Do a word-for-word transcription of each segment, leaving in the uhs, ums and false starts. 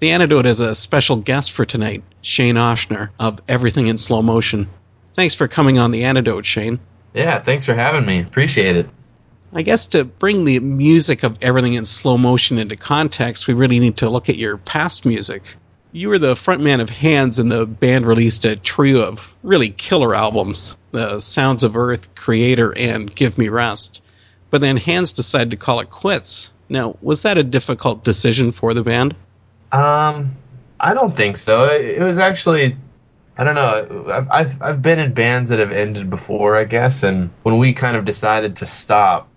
The Antidote has a special guest for tonight, Shane Ochsner of Everything in Slow Motion. Thanks for coming on The Antidote, Shane. Yeah, thanks for having me. Appreciate it. I guess to bring the music of Everything in Slow Motion into context, we really need to look at your past music. You were the frontman of Hands, and the band released a trio of really killer albums, The Sounds of Earth, Creator, and Give Me Rest. But then Hands decided to call it quits. Now, was that a difficult decision for the band? Um, I don't think so. It, it was actually, I don't know, I've, I've, I've been in bands that have ended before, I guess, and when we kind of decided to stop,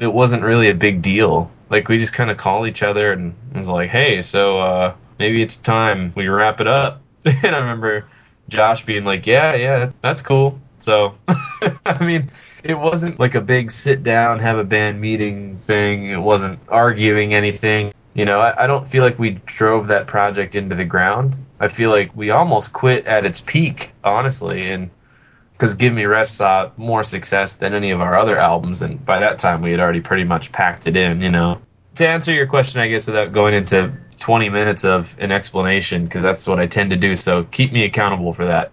it wasn't really a big deal. Like, we just kind of called each other and it was like, hey, so, uh... maybe it's time we wrap it up. And I remember Josh being like, yeah, yeah, that's cool. So, I mean, it wasn't like a big sit down, have a band meeting thing. It wasn't arguing anything. You know, I, I don't feel like we drove that project into the ground. I feel like we almost quit at its peak, honestly. And because Give Me Rest saw more success than any of our other albums. And by that time, we had already pretty much packed it in, you know. To answer your question, I guess, without going into twenty minutes of an explanation, because that's what I tend to do, so keep me accountable for that.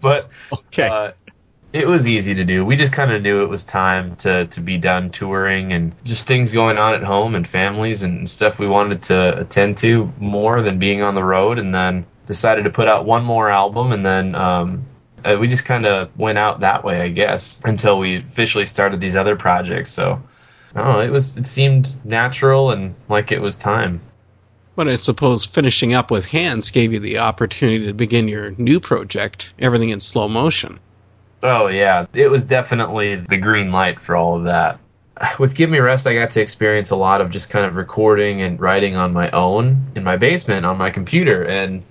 But okay. uh, it was easy to do. We just kind of knew it was time to, to be done touring and just things going on at home and families and stuff we wanted to attend to more than being on the road, and then decided to put out one more album, and then um, uh, we just kind of went out that way, I guess, until we officially started these other projects. So oh, it was it seemed natural and like it was time. But I suppose finishing up with Hands gave you the opportunity to begin your new project, Everything in Slow Motion. Oh, yeah. It was definitely the green light for all of that. With Give Me Rest, I got to experience a lot of just kind of recording and writing on my own in my basement on my computer. And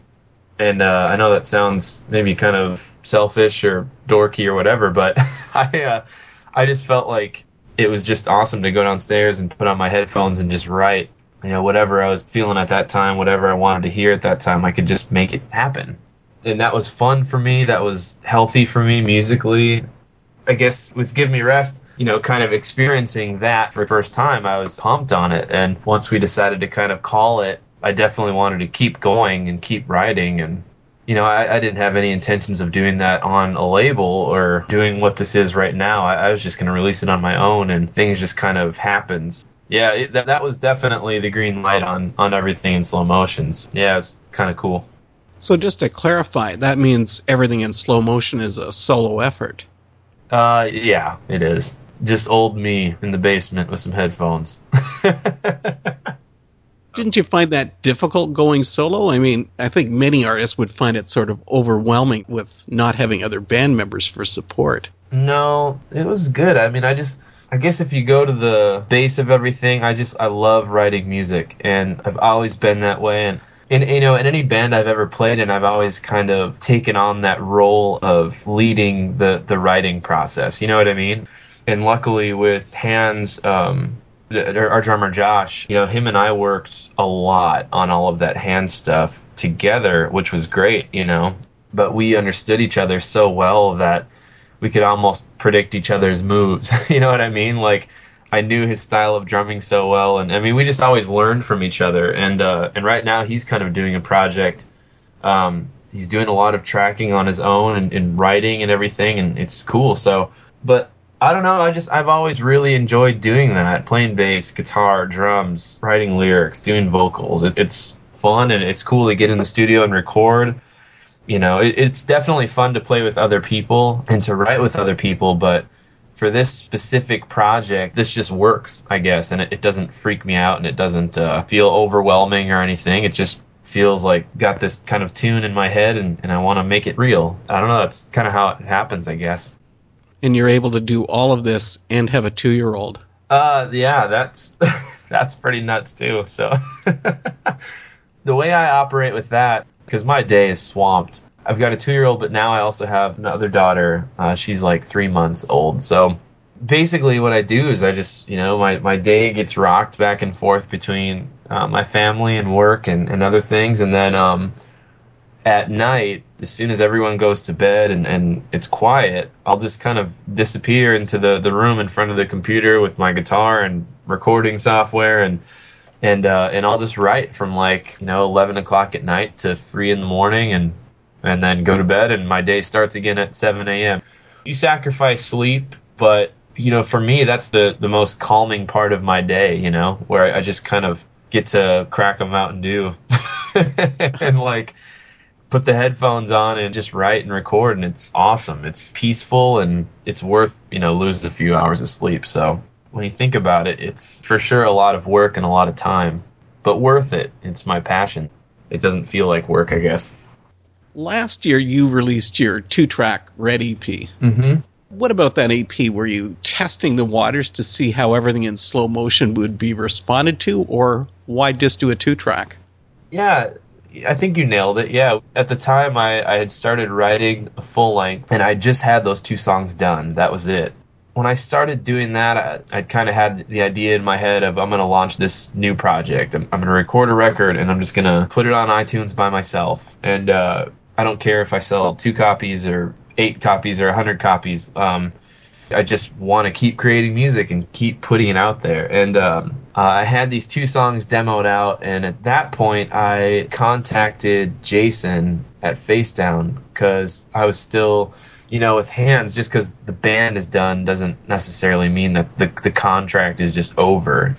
and uh, I know that sounds maybe kind of selfish or dorky or whatever, but I uh, I just felt like it was just awesome to go downstairs and put on my headphones and just write. You know, whatever I was feeling at that time, whatever I wanted to hear at that time, I could just make it happen. And that was fun for me. That was healthy for me musically. I guess with Give Me Rest, you know, kind of experiencing that for the first time, I was pumped on it. And once we decided to kind of call it, I definitely wanted to keep going and keep writing. And, you know, I, I didn't have any intentions of doing that on a label or doing what this is right now. I, I was just going to release it on my own, and things just kind of happens. Yeah, it, that, that was definitely the green light on, on Everything in Slow Motions. Yeah, it's kind of cool. So just to clarify, that means Everything in Slow Motion is a solo effort. Uh, yeah, it is. Just old me in the basement with some headphones. Didn't you find that difficult going solo? I mean, I think many artists would find it sort of overwhelming with not having other band members for support. No, it was good. I mean, I just... I guess if you go to the base of everything, I just, I love writing music, and I've always been that way, and, and, you know, in any band I've ever played in, I've always kind of taken on that role of leading the, the writing process, you know what I mean? And luckily with Hands, um, our drummer Josh, you know, him and I worked a lot on all of that hand stuff together, which was great, you know, but we understood each other so well that we could almost predict each other's moves. You know what I mean? Like, I knew his style of drumming so well. And I mean, we just always learned from each other. And uh, and right now he's kind of doing a project. Um, he's doing a lot of tracking on his own and, and writing and everything. And it's cool. So, but I don't know. I just, I've always really enjoyed doing that. Playing bass, guitar, drums, writing lyrics, doing vocals. It, it's fun, and it's cool to get in the studio and record. You know, it, it's definitely fun to play with other people and to write with other people, but for this specific project, this just works, I guess, and it, it doesn't freak me out, and it doesn't uh, feel overwhelming or anything. It just feels like got this kind of tune in my head, and, and I want to make it real. I don't know, that's kind of how it happens, I guess. And you're able to do all of this and have a two-year-old. Uh, yeah, that's that's pretty nuts, too, so... The way I operate with that, because my day is swamped. I've got a two-year-old, but now I also have another daughter. Uh, she's like three months old. So basically what I do is I just, you know, my, my day gets rocked back and forth between uh, my family and work and, and other things. And then um, at night, as soon as everyone goes to bed and, and it's quiet, I'll just kind of disappear into the, the room in front of the computer with my guitar and recording software and And uh, and I'll just write from like, you know, eleven o'clock at night to three in the morning, and and then go to bed, and my day starts again at seven a.m. You sacrifice sleep, but, you know, for me, that's the, the most calming part of my day, you know, where I just kind of get to crack a Mountain Dew and like put the headphones on and just write and record. And it's awesome. It's peaceful, and it's worth, you know, losing a few hours of sleep. So when you think about it, it's for sure a lot of work and a lot of time, but worth it. It's my passion. It doesn't feel like work, I guess. Last year, you released your two-track Red E P. Mm-hmm. What about that E P? Were you testing the waters to see how everything in slow motion would be responded to, or why just do a two-track? Yeah, I think you nailed it. Yeah, at the time, I, I had started writing a full length, and I just had those two songs done. That was it. When I started doing that, I, I kind of had the idea in my head of, I'm going to launch this new project. I'm, I'm going to record a record, and I'm just going to put it on iTunes by myself. And uh, I don't care if I sell two copies or eight copies or a hundred copies. Um, I just want to keep creating music and keep putting it out there. And um, uh, I had these two songs demoed out, and at that point, I contacted Jason at Face Down, because I was still... You know, with Hands, just because the band is done doesn't necessarily mean that the the contract is just over.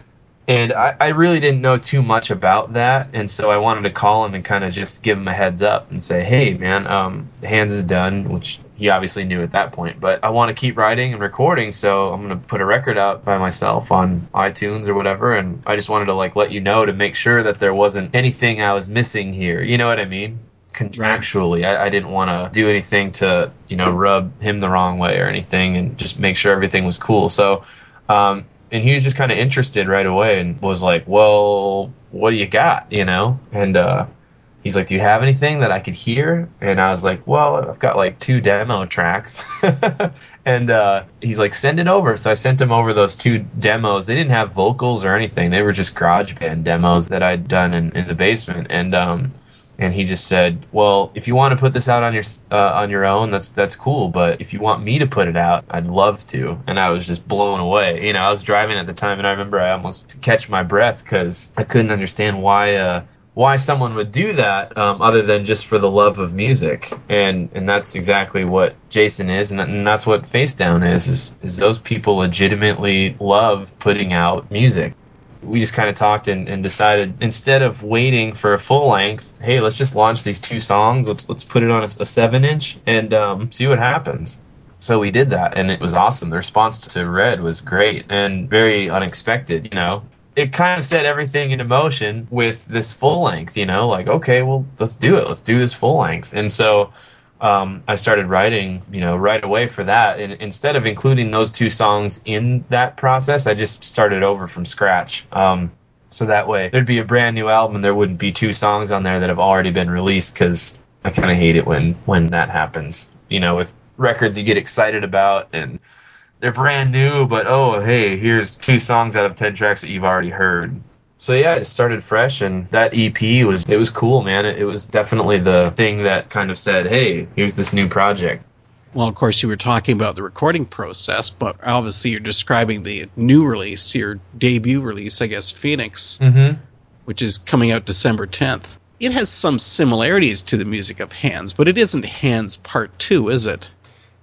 And I, I really didn't know too much about that, and so I wanted to call him and kind of just give him a heads up and say, hey, man, um, Hands is done, which he obviously knew at that point. But I want to keep writing and recording, so I'm going to put a record out by myself on iTunes or whatever, and I just wanted to, like, let you know to make sure that there wasn't anything I was missing here. You know what I mean? Contractually, I, I didn't want to do anything to, you know, rub him the wrong way or anything, and just make sure everything was cool. So, um, and he was just kind of interested right away and was like, well, what do you got, you know? And uh, he's like, do you have anything that I could hear? And I was like, well, I've got like two demo tracks. And uh, he's like, send it over. So I sent him over those two demos. They didn't have vocals or anything. They were just GarageBand demos that I'd done in, in the basement. And, um, And he just said, well, if you want to put this out on your uh, on your own, that's that's cool. But if you want me to put it out, I'd love to. And I was just blown away. You know, I was driving at the time, and I remember I almost catch my breath, because I couldn't understand why uh, why someone would do that um, other than just for the love of music. And and that's exactly what Jason is, and, that, and that's what Face Down is, is, is those people legitimately love putting out music. We just kind of talked and, and decided, instead of waiting for a full length, hey, let's just launch these two songs. Let's let's put it on a, a seven inch and um, see what happens. So we did that, and it was awesome. The response to Red was great and very unexpected. You know, it kind of set everything into motion with this full length. You know, like, okay, well, let's do it. Let's do this full length. And so um, I started writing, you know, right away for that. And instead of including those two songs in that process, I just started over from scratch. Um, so that way there'd be a brand new album, and there wouldn't be two songs on there that have already been released, because I kind of hate it when, when that happens. You know, with records you get excited about and they're brand new, but, oh, hey, here's two songs out of ten tracks that you've already heard. So yeah, I just started fresh, and that E P was, it was cool, man. It, it was definitely the thing that kind of said, hey, here's this new project. Well, of course, you were talking about the recording process, but obviously you're describing the new release, your debut release, I guess, Phoenix, mm-hmm. which is coming out December tenth. It has some similarities to the music of Hands, but it isn't Hands Part two, is it?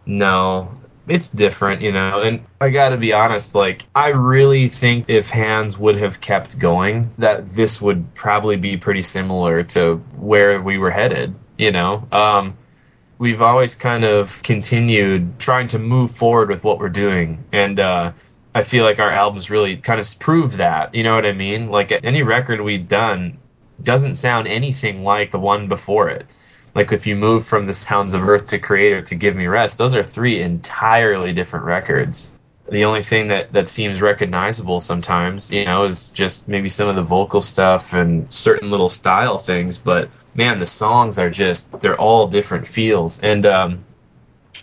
No. It's different, you know, and I gotta be honest, like, I really think if Hands would have kept going, that this would probably be pretty similar to where we were headed, you know. Um, we've always kind of continued trying to move forward with what we're doing, and uh, I feel like our albums really kind of prove that, you know what I mean? Like, any record we've done doesn't sound anything like the one before it. Like, if you move from The Sounds of Earth to Creator to Give Me Rest, those are three entirely different records. The only thing that, that seems recognizable sometimes, you know, is just maybe some of the vocal stuff and certain little style things. But, man, the songs are just, they're all different feels. And um,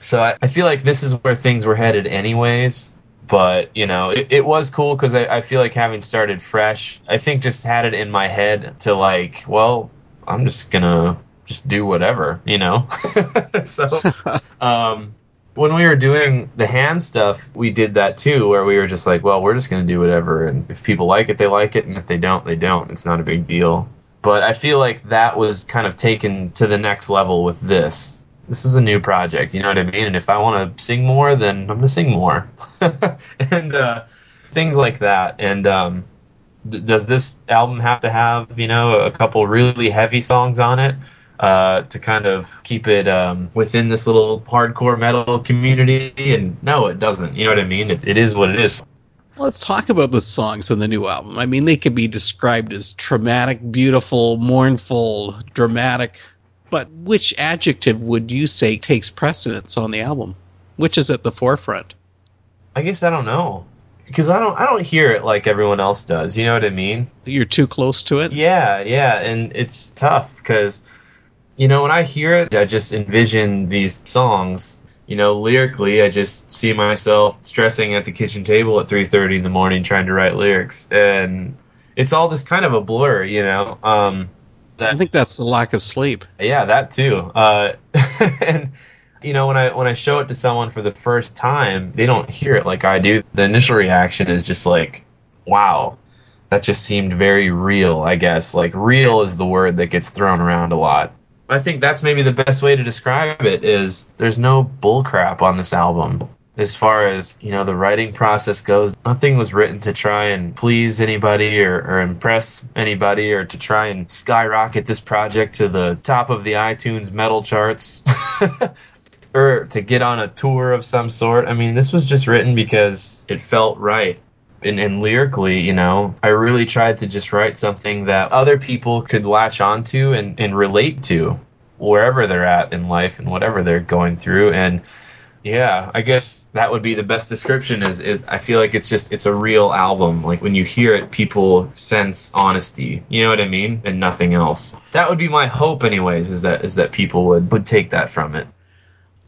so I, I feel like this is where things were headed anyways. But, you know, it, it was cool, because I, I feel like having started fresh, I think just had it in my head to, like, well, I'm just going to... just do whatever, you know. So um when we were doing the hand stuff, we did that too, where we were just like, well, we're just going to do whatever. And if people like it, they like it. And if they don't, they don't. It's not a big deal. But I feel like that was kind of taken to the next level with this. This is a new project, you know what I mean? And if I want to sing more, then I'm going to sing more. And uh, things like that. And um, th- does this album have to have, you know, a couple really heavy songs on it uh, to kind of keep it um, within this little hardcore metal community? And no, it doesn't. You know what I mean? It, it is what it is. Let's talk about the songs in the new album. I mean, they could be described as traumatic, beautiful, mournful, dramatic. But which adjective would you say takes precedence on the album? Which is at the forefront? I guess I don't know. Because I don't I don't hear it like everyone else does. You know what I mean? You're too close to it? Yeah, yeah. And it's tough because, you know, when I hear it, I just envision these songs. You know, lyrically, I just see myself stressing at the kitchen table at three thirty in the morning trying to write lyrics. And it's all just kind of a blur, you know? Um, that, I think that's the lack of sleep. Yeah, that too. Uh, and, you know, when I when I show it to someone for the first time, they don't hear it like I do. The initial reaction is just like, wow, that just seemed very real, I guess. Like, real is the word that gets thrown around a lot. I think that's maybe the best way to describe it is there's no bullcrap on this album. As far as, you know, the writing process goes, nothing was written to try and please anybody or, or impress anybody or to try and skyrocket this project to the top of the iTunes metal charts or to get on a tour of some sort. I mean, this was just written because it felt right. And, and lyrically, you know, I really tried to just write something that other people could latch onto and, and relate to wherever they're at in life and whatever they're going through. And yeah, I guess that would be the best description is it, I feel like it's just, it's a real album. Like when you hear it, people sense honesty, you know what I mean? And nothing else. That would be my hope anyways, is that, is that people would, would take that from it.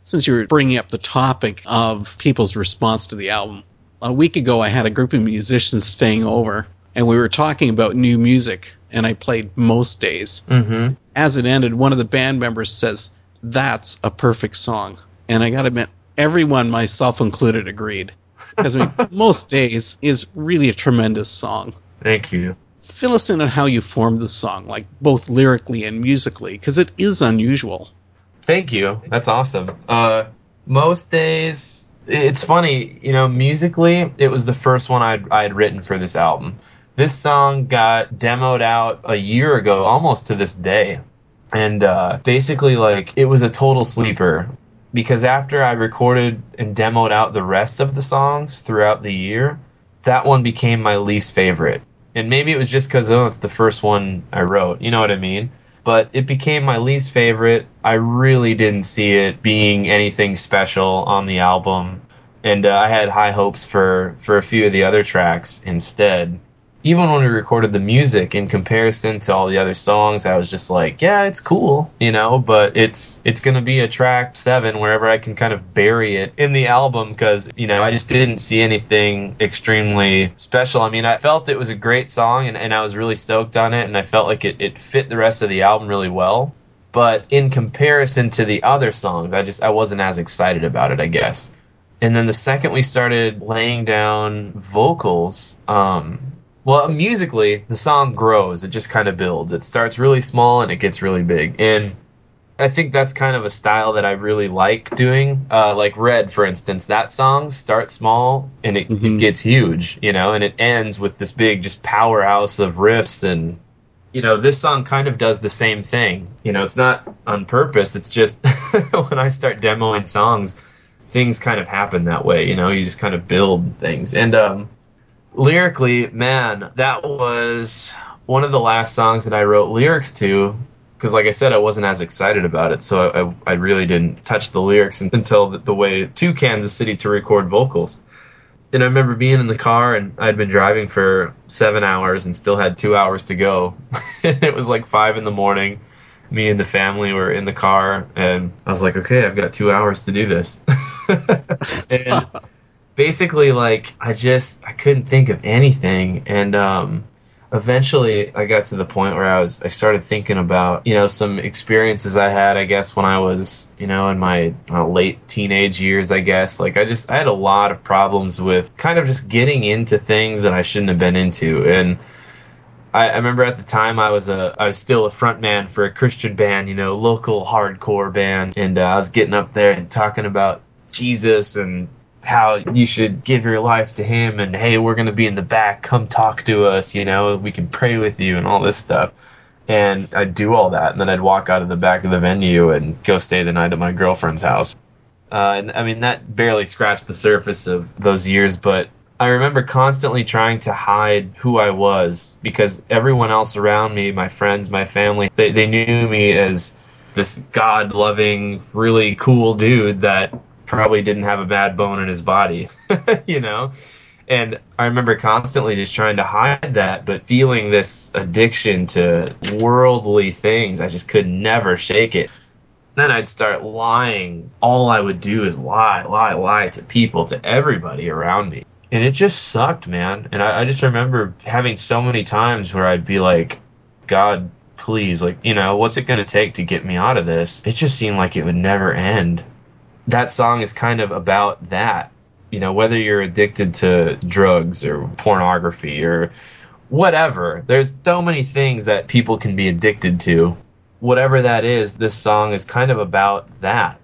Since you were bringing up the topic of people's response to the album, a week ago, I had a group of musicians staying over, and we were talking about new music, and I played Most Days. Mm-hmm. As it ended, one of the band members says, "That's a perfect song." And I got to admit, everyone, myself included, agreed. Because I mean, Most Days is really a tremendous song. Thank you. Fill us in on how you formed the song, like both lyrically and musically, because it is unusual. Thank you. That's awesome. Uh, Most Days... It's funny, you know, musically, it was the first one I'd, I'd written for this album. This song got demoed out a year ago, almost to this day. And uh, basically, like, it was a total sleeper. Because after I recorded and demoed out the rest of the songs throughout the year, that one became my least favorite. And maybe it was just because, oh, it's the first one I wrote. You know what I mean? But it became my least favorite. I really didn't see it being anything special on the album. And uh, I had high hopes for, for a few of the other tracks instead. Even when we recorded the music in comparison to all the other songs, I was just like, yeah, it's cool, you know, but it's it's going to be a track seven wherever I can kind of bury it in the album because, you know, I just didn't see anything extremely special. I mean, I felt it was a great song and, and I was really stoked on it and I felt like it, it fit the rest of the album really well. But in comparison to the other songs, I just I wasn't as excited about it, I guess. And then the second we started laying down vocals, um... Well, musically, the song grows. It just kind of builds. It starts really small and it gets really big. And I think that's kind of a style that I really like doing. Uh, like Red, for instance, that song starts small and it, mm-hmm. it gets huge, you know, and it ends with this big just powerhouse of riffs. And, you know, this song kind of does the same thing. You know, it's not on purpose. It's just when I start demoing songs, things kind of happen that way. You know, you just kind of build things. And, um, lyrically, man, that was one of the last songs that I wrote lyrics to because, like I said, I wasn't as excited about it, so I, I really didn't touch the lyrics until the, the way to Kansas City to record vocals. And I remember being in the car, and I'd been driving for seven hours and still had two hours to go. It was like five in the morning. Me and the family were in the car, and I was like, okay, I've got two hours to do this. and... Basically, like, I just, I couldn't think of anything, and um, eventually I got to the point where I was I started thinking about, you know, some experiences I had, I guess, when I was, you know, in my uh, late teenage years, I guess. Like, I just I had a lot of problems with kind of just getting into things that I shouldn't have been into. And I, I remember at the time I was a I was still a front man for a Christian band, you know, local hardcore band. And uh, I was getting up there and talking about Jesus and how you should give your life to him, and hey, we're going to be in the back, come talk to us, you know, we can pray with you and all this stuff. And I'd do all that, and then I'd walk out of the back of the venue and go stay the night at my girlfriend's house. Uh, and I mean, that barely scratched the surface of those years, but I remember constantly trying to hide who I was, because everyone else around me, my friends, my family, they, they knew me as this God-loving, really cool dude that probably didn't have a bad bone in his body, you know? And I remember constantly just trying to hide that, but feeling this addiction to worldly things. I just could never shake it. Then I'd start lying. All I would do is lie, lie, lie to people, to everybody around me. And it just sucked, man. And I, I just remember having so many times where I'd be like, God, please, like, you know, what's it going to take to get me out of this? It just seemed like it would never end. That song is kind of about that, you know, whether you're addicted to drugs or pornography or whatever. There's so many things that people can be addicted to. Whatever that is, this song is kind of about that.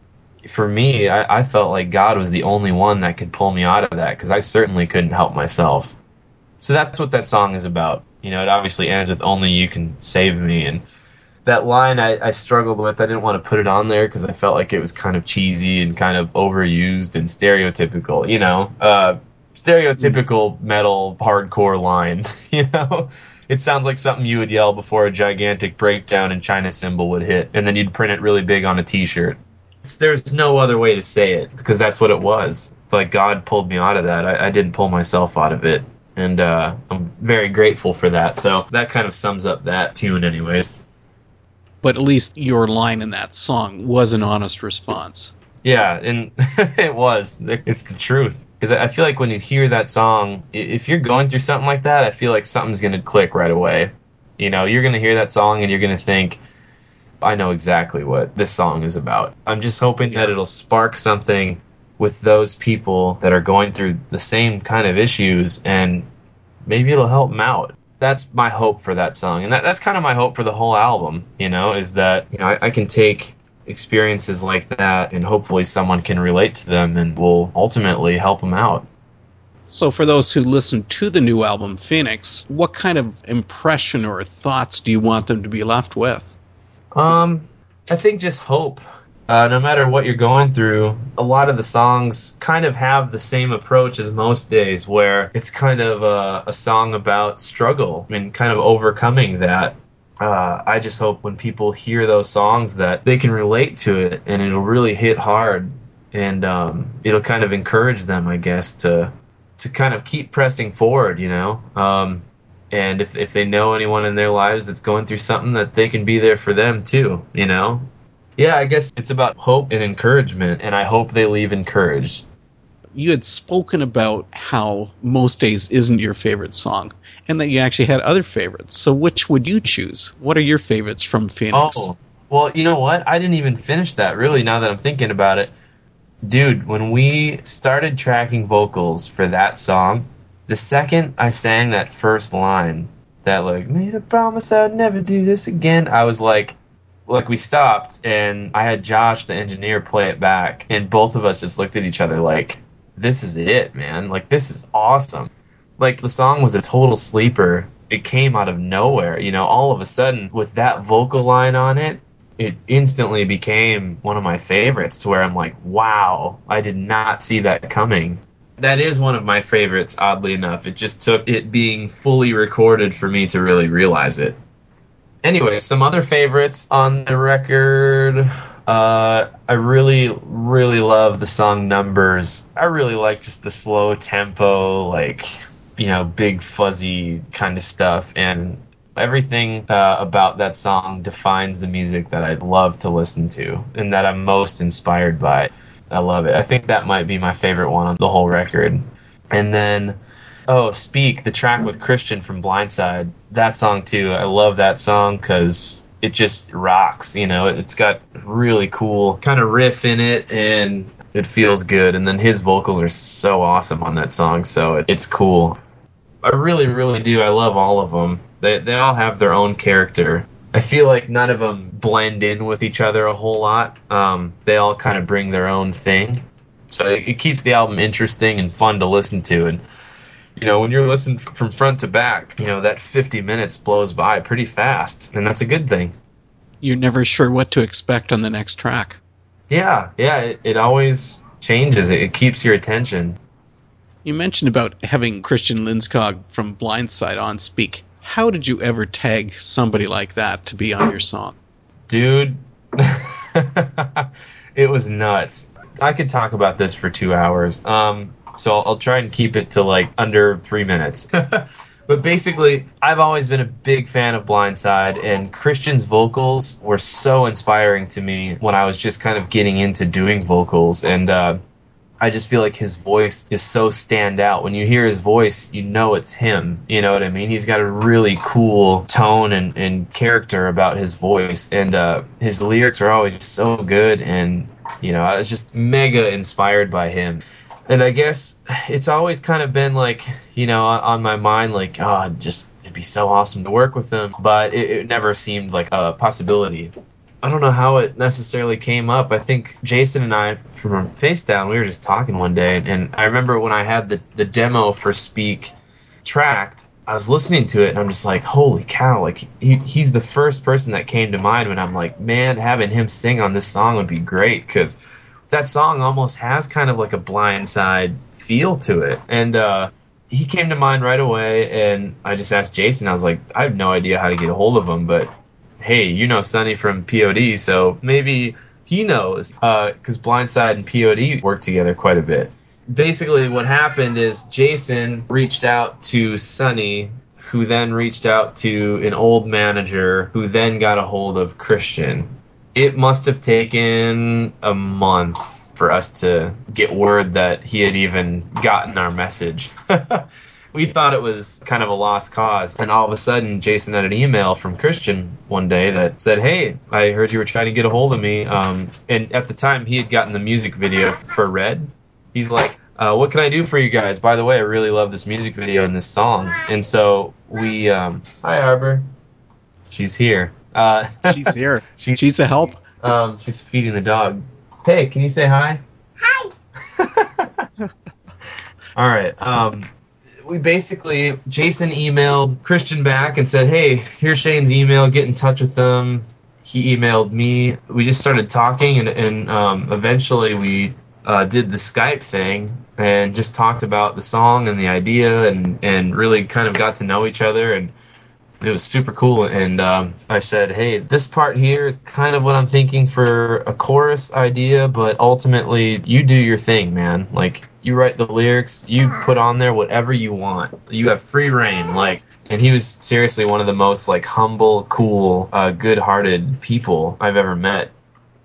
For me, I, I felt like God was the only one that could pull me out of that, because I certainly couldn't help myself. So that's what that song is about. You know, it obviously ends with only you can save me, and that line I, I struggled with. I didn't want to put it on there because I felt like it was kind of cheesy and kind of overused and stereotypical, you know, uh, stereotypical metal hardcore line, you know. It sounds like something you would yell before a gigantic breakdown in China cymbal would hit, and then you'd print it really big on a T-shirt. It's, there's no other way to say it, because that's what it was. Like, God pulled me out of that. I, I didn't pull myself out of it, and uh, I'm very grateful for that. So that kind of sums up that tune anyways. But at least your line in that song was an honest response. Yeah, and it was. It's the truth. Because I feel like when you hear that song, if you're going through something like that, I feel like something's going to click right away. You know, you're going to hear that song and you're going to think, I know exactly what this song is about. I'm just hoping that it'll spark something with those people that are going through the same kind of issues, and maybe it'll help them out. That's my hope for that song. And that, that's kind of my hope for the whole album, you know, is that, you know, I, I can take experiences like that and hopefully someone can relate to them and will ultimately help them out. So for those who listen to the new album, Phoenix, what kind of impression or thoughts do you want them to be left with? Um, I think just hope. Uh, no matter what you're going through, a lot of the songs kind of have the same approach as Most Days, where it's kind of a, a song about struggle and kind of overcoming that. Uh, I just hope when people hear those songs that they can relate to it, and it'll really hit hard, and um, it'll kind of encourage them, I guess, to to kind of keep pressing forward, you know? Um, and if if they know anyone in their lives that's going through something, that they can be there for them too, you know? Yeah, I guess it's about hope and encouragement, and I hope they leave encouraged. You had spoken about how Most Days isn't your favorite song, and that you actually had other favorites. So which would you choose? What are your favorites from Phoenix? Oh, well, you know what? I didn't even finish that, really, now that I'm thinking about it. Dude, when we started tracking vocals for that song, the second I sang that first line, that, like, made a promise I'd never do this again, I was like... Like, we stopped, and I had Josh, the engineer, play it back, and both of us just looked at each other like, this is it, man. Like, this is awesome. Like, the song was a total sleeper. It came out of nowhere, you know, all of a sudden, with that vocal line on it, it instantly became one of my favorites, to where I'm like, wow, I did not see that coming. That is one of my favorites, oddly enough. It just took it being fully recorded for me to really realize it. Anyway, some other favorites on the record. Uh, I really, really love the song Numbers. I really like just the slow tempo, like, you know, big fuzzy kind of stuff. And everything uh, about that song defines the music that I love to listen to and that I'm most inspired by. I love it. I think that might be my favorite one on the whole record. And then Oh, Speak, the track with Christian from Blindside. That song, too. I love that song because it just rocks, you know. It's got really cool kind of riff in it, and it feels good. And then his vocals are so awesome on that song, so it's cool. I really, really do. I love all of them. They, they all have their own character. I feel like none of them blend in with each other a whole lot. Um, they all kind of bring their own thing. So it, it keeps the album interesting and fun to listen to. And, you know, when you're listening from front to back, you know, that fifty minutes blows by pretty fast, and that's a good thing. You're never sure what to expect on the next track. Yeah, yeah, it, it always changes. It, it keeps your attention. You mentioned about having Christian Lindskog from Blindside on Speak. How did you ever tag somebody like that to be on your song? Dude, it was nuts. I could talk about this for two hours. Um... So I'll, I'll try and keep it to, like, under three minutes. But basically, I've always been a big fan of Blindside, and Christian's vocals were so inspiring to me when I was just kind of getting into doing vocals. And uh, I just feel like his voice is so standout. When you hear his voice, you know it's him. You know what I mean? He's got a really cool tone and, and character about his voice. And uh, his lyrics are always so good. And, you know, I was just mega inspired by him. And I guess it's always kind of been like, you know, on my mind, like, oh, just, it'd be so awesome to work with them. But it, it never seemed like a possibility. I don't know how it necessarily came up. I think Jason and I from Face Down, we were just talking one day. And I remember when I had the, the demo for Speak tracked, I was listening to it and I'm just like, holy cow, like he, he's the first person that came to mind when I'm like, man, having him sing on this song would be great, because that song almost has kind of like a Blindside feel to it. And uh, he came to mind right away, and I just asked Jason. I was like, I have no idea how to get a hold of him, but hey, you know Sonny from P O D, so maybe he knows, because uh, Blindside and P O D work together quite a bit. Basically what happened is Jason reached out to Sonny, who then reached out to an old manager, who then got a hold of Christian. It must have taken a month for us to get word that he had even gotten our message. We thought it was kind of a lost cause. And all of a sudden, Jason had an email from Christian one day that said, hey, I heard you were trying to get a hold of me. Um, and at the time, he had gotten the music video for Red. He's like, uh, what can I do for you guys? By the way, I really love this music video and this song. And so we... Um, Hi, Arbor. She's here. Uh, she's here. She, she's a help. Um, she's feeding the dog. Hey, can you say hi? Hi. All right. Um, we basically, Jason emailed Christian back and said, hey, here's Shane's email. Get in touch with them. He emailed me. We just started talking, and, and um, eventually we uh, did the Skype thing and just talked about the song and the idea, and, and really kind of got to know each other. And it was super cool, and um, I said, hey, this part here is kind of what I'm thinking for a chorus idea, but ultimately, you do your thing, man. Like, you write the lyrics, you put on there whatever you want. You have free reign, like... And he was seriously one of the most, like, humble, cool, uh, good-hearted people I've ever met.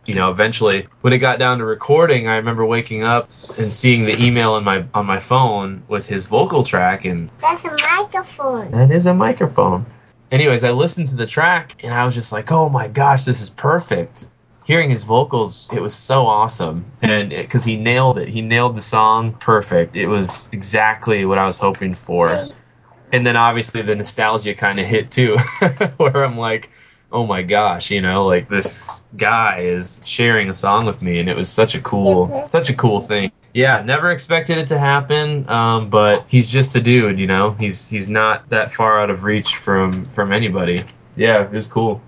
You know, eventually, when it got down to recording, I remember waking up and seeing the email in my on my phone with his vocal track, and... That's a microphone! That is a microphone. Anyways, I listened to the track, and I was just like, oh my gosh, this is perfect. Hearing his vocals, it was so awesome. And because he nailed it. He nailed the song perfect. It was exactly what I was hoping for. And then obviously the nostalgia kind of hit too, where I'm like, oh my gosh, you know, like this guy is sharing a song with me. And it was such a cool, such a cool thing. Yeah, never expected it to happen, um, but he's just a dude, you know? He's he's not that far out of reach from, from anybody. Yeah, it was cool.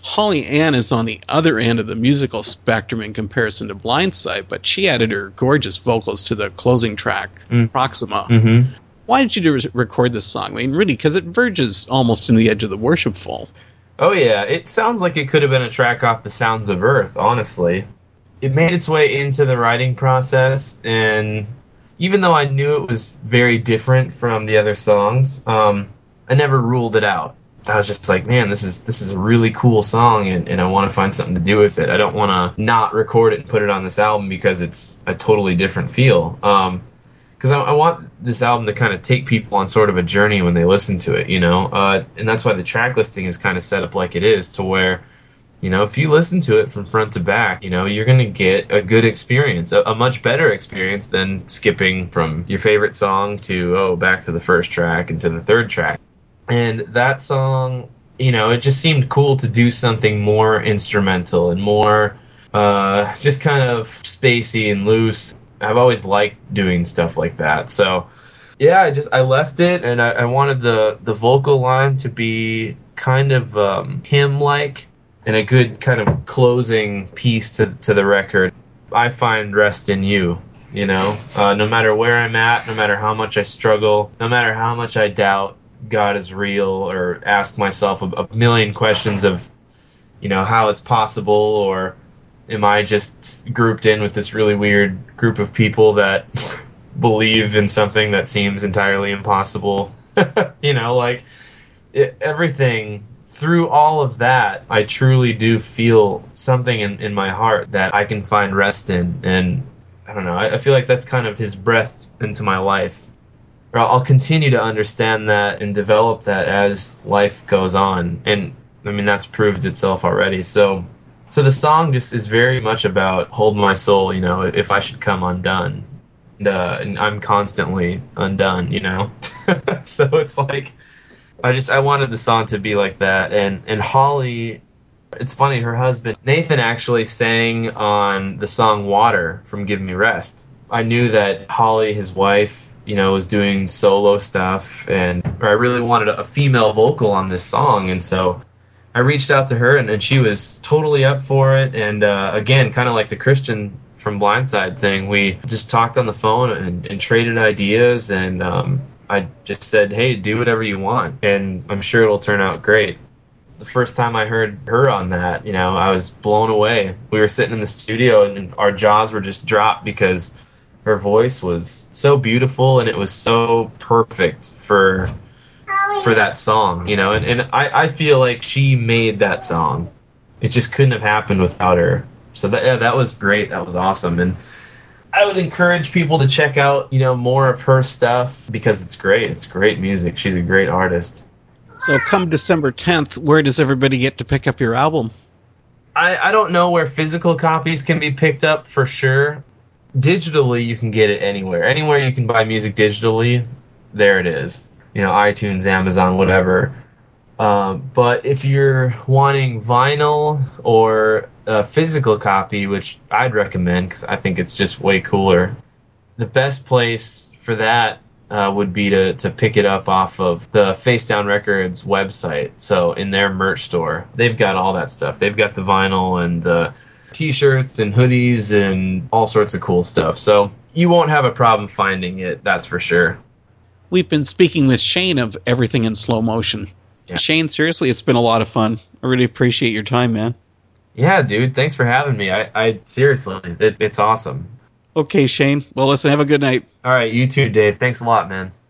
Holly Ann is on the other end of the musical spectrum in comparison to Blindside, but she added her gorgeous vocals to the closing track, mm. Proxima. Mm-hmm. Why did you record this song? I mean, really, because it verges almost into the edge of the worshipful. Oh, yeah. It sounds like it could have been a track off The Sounds of Earth, honestly. It made its way into the writing process, and even though I knew it was very different from the other songs, um, I never ruled it out. I was just like, man, this is this is a really cool song, and, and I want to find something to do with it. I don't want to not record it and put it on this album because it's a totally different feel. Um, because I, I want this album to kind of take people on sort of a journey when they listen to it, you know, uh, and that's why the track listing is kind of set up like it is, to where, you know, if you listen to it from front to back, you know, you're going to get a good experience, a, a much better experience than skipping from your favorite song to, oh, back to the first track and to the third track. And that song, you know, it just seemed cool to do something more instrumental and more uh, just kind of spacey and loose. I've always liked doing stuff like that. So, yeah, I just I left it, and I, I wanted the, the vocal line to be kind of um, hymn-like and a good kind of closing piece to, to the record. I find rest in you, you know. Uh, no matter where I'm at, no matter how much I struggle, no matter how much I doubt God is real or ask myself a, a million questions of, you know, how it's possible, or am I just grouped in with this really weird group of people that believe in something that seems entirely impossible? You know, like, it, everything, through all of that, I truly do feel something in, in my heart that I can find rest in. And I don't know, I, I feel like that's kind of his breath into my life. Or I'll continue to understand that and develop that as life goes on. And, I mean, that's proved itself already, so... So the song just is very much about hold my soul, you know, if I should come undone. And, uh, and I'm constantly undone, you know. So it's like, I just, I wanted the song to be like that. And, and Holly, it's funny, her husband, Nathan, actually sang on the song Water from Give Me Rest. I knew that Holly, his wife, you know, was doing solo stuff. And or I really wanted a female vocal on this song. And so... I reached out to her, and, and she was totally up for it. And uh, again, kind of like the Christian from Blindside thing, we just talked on the phone and, and traded ideas. And um, I just said, hey, do whatever you want, and I'm sure it'll turn out great. The first time I heard her on that, you know, I was blown away. We were sitting in the studio, and our jaws were just dropped because her voice was so beautiful, and it was so perfect for... for that song, you know, and, and I, I feel like she made that song. It just couldn't have happened without her. So that, yeah, that was great. That was awesome. And I would encourage people to check out, you know, more of her stuff, because it's great. It's great music. She's a great artist. So come December tenth, where does everybody get to pick up your album? I, I don't know where physical copies can be picked up for sure. Digitally, you can get it anywhere. Anywhere you can buy music digitally, there it is. You know, iTunes, Amazon, whatever. Uh, but if you're wanting vinyl or a physical copy, which I'd recommend because I think it's just way cooler, the best place for that uh, would be to, to pick it up off of the Face Down Records website. So in their merch store, they've got all that stuff. They've got the vinyl and the T-shirts and hoodies and all sorts of cool stuff. So you won't have a problem finding it, that's for sure. We've been speaking with Shane of Everything in Slow Motion. Yeah. Shane, seriously, it's been a lot of fun. I really appreciate your time, man. Yeah, dude. Thanks for having me. I, I seriously, it, it's awesome. Okay, Shane. Well, listen, have a good night. All right, you too, Dave. Thanks a lot, man.